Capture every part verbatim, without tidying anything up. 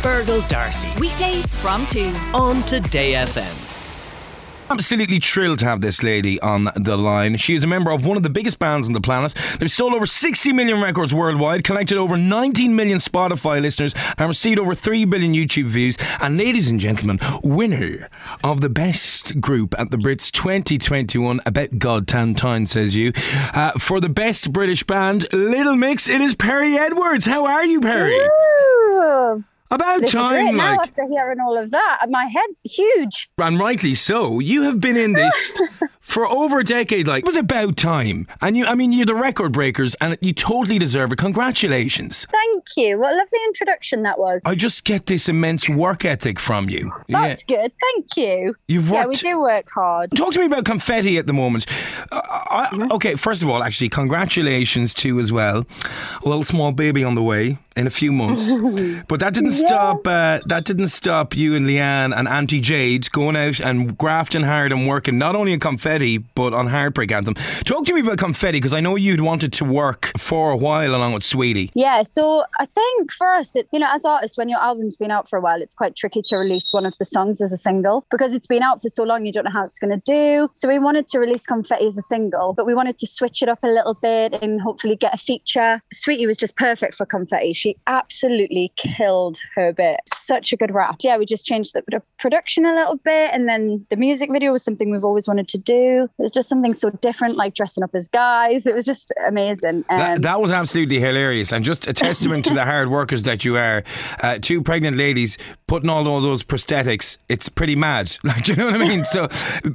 Fergal D'Arcy. Weekdays from two. On to Day F M. Absolutely thrilled to have this lady on the line. She is a member of one of the biggest bands on the planet. They've sold over sixty million records worldwide, collected over nineteen million Spotify listeners, and received over three billion YouTube views. And ladies and gentlemen, winner of the best group at the Brits twenty twenty-one, about God ten times, says you, uh, for the best British band, Little Mix, it is Perrie Edwards. How are you, Perrie? Woo! About it's time, like, now after hearing all of that, my head's huge. And rightly so. You have been in this for over a decade. Like, it was about time. And you, I mean, you're the record breakers, and you totally deserve it. Congratulations. Thank you. What a lovely introduction that was. I just get this immense work ethic from you. That's yeah. good. Thank you. You've worked. Yeah, we do work hard. Talk to me about Confetti at the moment. Uh, I, mm-hmm. Okay, first of all, actually, congratulations to you as well. A little small baby on the way in a few months. But that didn't stop uh, that didn't stop you and Leanne and Auntie Jade going out and grafting hard and working not only on Confetti but on Heartbreak Anthem. Talk to me about Confetti, because I know you'd wanted to work for a while along with Sweetie. Yeah, so I think for us, it, you know, as artists, when your album's been out for a while, it's quite tricky to release one of the songs as a single, because it's been out for so long you don't know how it's going to do. So we wanted to release Confetti as a single, but we wanted to switch it up a little bit and hopefully get a feature. Sweetie was just perfect for Confetti. She absolutely killed her bit. Such a good rap. Yeah, we just changed the production a little bit, and then the music video was something we've always wanted to do. It was just something so different, like dressing up as guys. It was just amazing. Um, that, that was absolutely hilarious, and just a testament to the hard workers that you are. Uh, two pregnant ladies putting all, all those prosthetics. It's pretty mad. Like, do you know what I mean? So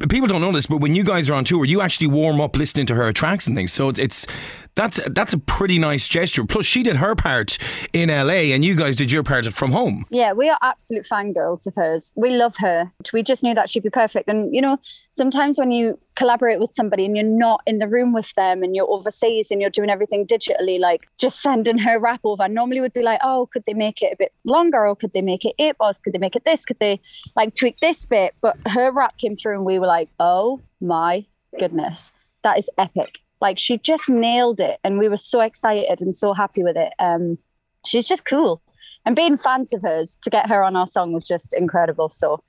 people don't know this, but when you guys are on tour, you actually warm up listening to her tracks and things. So it's, it's That's that's a pretty nice gesture. Plus, she did her part in L A and you guys did your part from home. Yeah, we are absolute fangirls of hers. We love her. We just knew that she'd be perfect. And, you know, sometimes when you collaborate with somebody and you're not in the room with them and you're overseas and you're doing everything digitally, like just sending her rap over, normally would be like, oh, could they make it a bit longer, or could they make it eight bars, could they make it this, could they like tweak this bit? But her rap came through and we were like, oh my goodness, that is epic. Like, she just nailed it, and we were so excited and so happy with it. Um, she's just cool. And being fans of hers, to get her on our song was just incredible. So,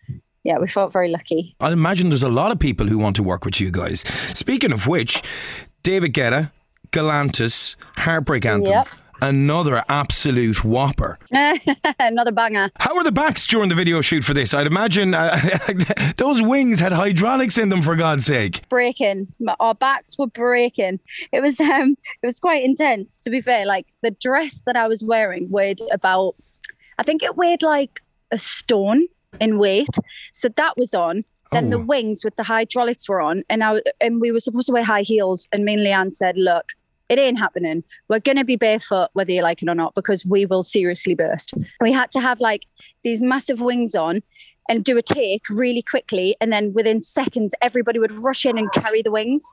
yeah, we felt very lucky. I imagine there's a lot of people who want to work with you guys. Speaking of which, David Guetta, Galantis, Heartbreak Anthem. Yep. Another absolute whopper. Another banger. How were the backs during the video shoot for this? I'd imagine uh, those wings had hydraulics in them, for God's sake. Breaking. Our backs were breaking. It was um, it was quite intense, to be fair. Like, the dress that I was wearing weighed about, I think it weighed like a stone in weight. So that was on. Then oh. the wings with the hydraulics were on. And, I, and we were supposed to wear high heels. And mainly Anne said, look, it ain't happening. We're going to be barefoot, whether you like it or not, because we will seriously burst. We had to have like these massive wings on and do a take really quickly. And then within seconds, everybody would rush in and carry the wings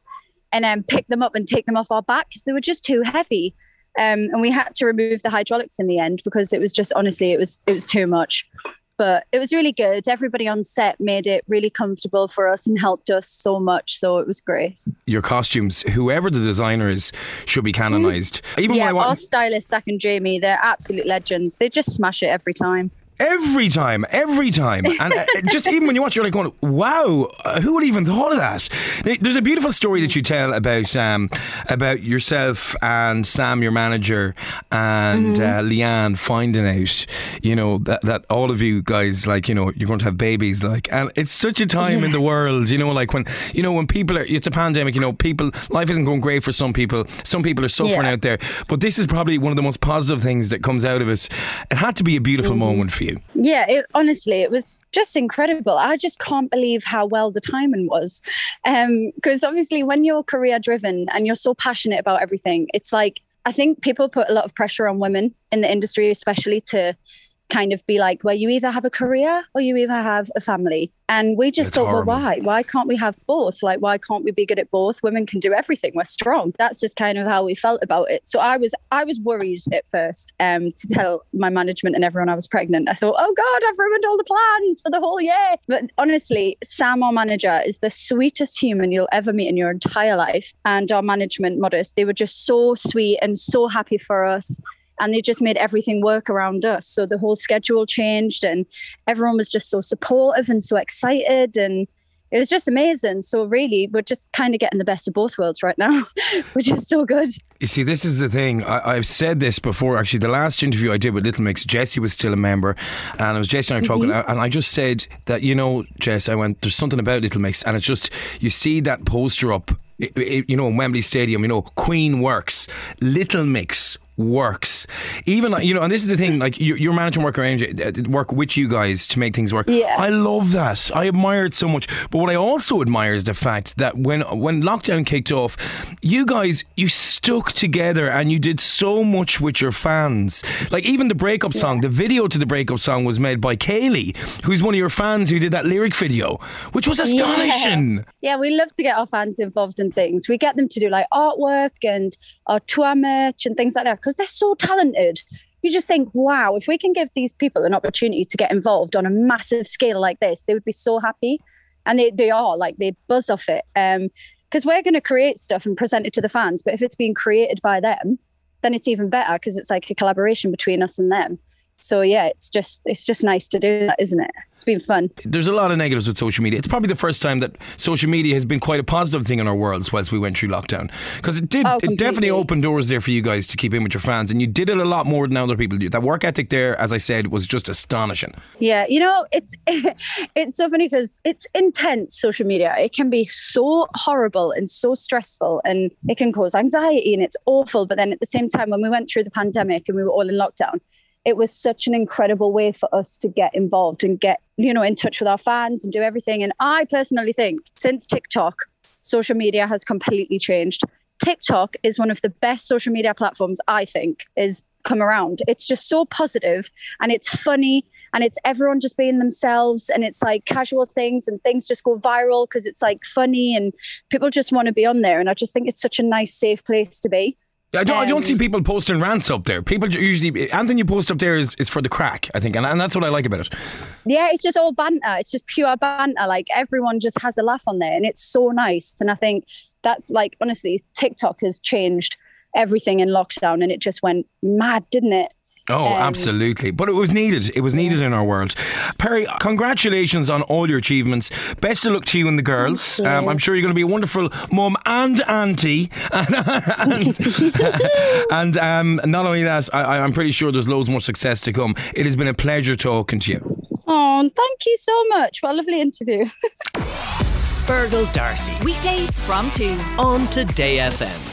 and then um, pick them up and take them off our back because they were just too heavy. Um, and we had to remove the hydraulics in the end because it was just, honestly, it was it was too much. But it was really good. Everybody on set made it really comfortable for us and helped us so much. So it was great. Your costumes, whoever the designer is, should be canonised. Mm. Even yeah, when I our stylist, Zach and Jamie, they're absolute legends. They just smash it every time. Every time, every time. And just even when you watch, you're like going, wow, who would even thought of that? There's a beautiful story that you tell about um, about yourself and Sam, your manager, and mm-hmm. uh, Leanne finding out, you know, that, that all of you guys, like, you know, you're going to have babies. Like, and it's such a time yeah. in the world, you know, like when, you know, when people are, it's a pandemic, you know, people, life isn't going great for some people. Some people are suffering yeah. out there. But this is probably one of the most positive things that comes out of it. It had to be a beautiful mm-hmm. moment for you. You. Yeah, it, honestly, it was just incredible. I just can't believe how well the timing was. Because um, obviously when you're career driven and you're so passionate about everything, it's like, I think people put a lot of pressure on women in the industry, especially to kind of be like, well, you either have a career or you either have a family. And we just it's thought, horrible. well, why? Why can't we have both? Like, why can't we be good at both? Women can do everything. We're strong. That's just kind of how we felt about it. So I was I was worried at first um, to tell my management and everyone I was pregnant. I thought, oh God, I've ruined all the plans for the whole year. But honestly, Sam, our manager, is the sweetest human you'll ever meet in your entire life. And our management, Modest, they were just so sweet and so happy for us. And they just made everything work around us. So the whole schedule changed and everyone was just so supportive and so excited. And it was just amazing. So really, we're just kind of getting the best of both worlds right now, which is so good. You see, this is the thing. I, I've said this before. Actually, the last interview I did with Little Mix, Jessie was still a member, and it was Jessie and I talking, mm-hmm. and I just said that, you know, Jess, I went, there's something about Little Mix, and it's just, you see that poster up, it, it, you know, in Wembley Stadium, you know, Queen works, Little Mix works, even like, you know, and this is the thing, like you, you're managing work around work with you guys to make things work. Yeah. I love that. I admire it so much. But what I also admire is the fact that when when lockdown kicked off, you guys you stuck together and you did so much with your fans. Like even the breakup song, yeah. the video to the breakup song was made by Kayleigh, who's one of your fans who did that lyric video, which was astonishing. Yeah, yeah we love to get our fans involved in things. We get them to do like artwork and our tour merch and things like that, because they're so talented. You just think, wow, if we can give these people an opportunity to get involved on a massive scale like this, they would be so happy. And they, they are, like, they buzz off it. Um, because we're going to create stuff and present it to the fans, but if it's being created by them, then it's even better, because it's like a collaboration between us and them. So yeah, it's just it's just nice to do that, isn't it? It's been fun. There's a lot of negatives with social media. It's probably the first time that social media has been quite a positive thing in our worlds whilst we went through lockdown, because it did oh, it definitely opened doors there for you guys to keep in with your fans, and you did it a lot more than other people do. That work ethic there, as I said, was just astonishing. Yeah, you know, it's it's so funny because it's intense, social media. It can be so horrible and so stressful, and it can cause anxiety and it's awful. But then at the same time, when we went through the pandemic and we were all in lockdown, it was such an incredible way for us to get involved and get, you know, in touch with our fans and do everything. And I personally think since TikTok, social media has completely changed. TikTok is one of the best social media platforms, I think, is come around. It's just so positive and it's funny and it's everyone just being themselves, and it's like casual things and things just go viral because it's like funny and people just want to be on there. And I just think it's such a nice, safe place to be. I don't, um, I don't see people posting rants up there. People usually, anything you post up there is, is for the crack, I think. And, and that's what I like about it. Yeah, it's just all banter. It's just pure banter. Like everyone just has a laugh on there and it's so nice. And I think that's like, honestly, TikTok has changed everything in lockdown and it just went mad, didn't it? Oh, um, absolutely. But it was needed. It was needed in our world. Perrie, congratulations on all your achievements. Best of luck to you and the girls. Um, I'm sure you're going to be a wonderful mum and auntie. And, and, and um, not only that, I, I'm pretty sure there's loads more success to come. It has been a pleasure talking to you. Oh, thank you so much. What a lovely interview. Fergal D'Arcy. Weekdays from two. On to Day F M.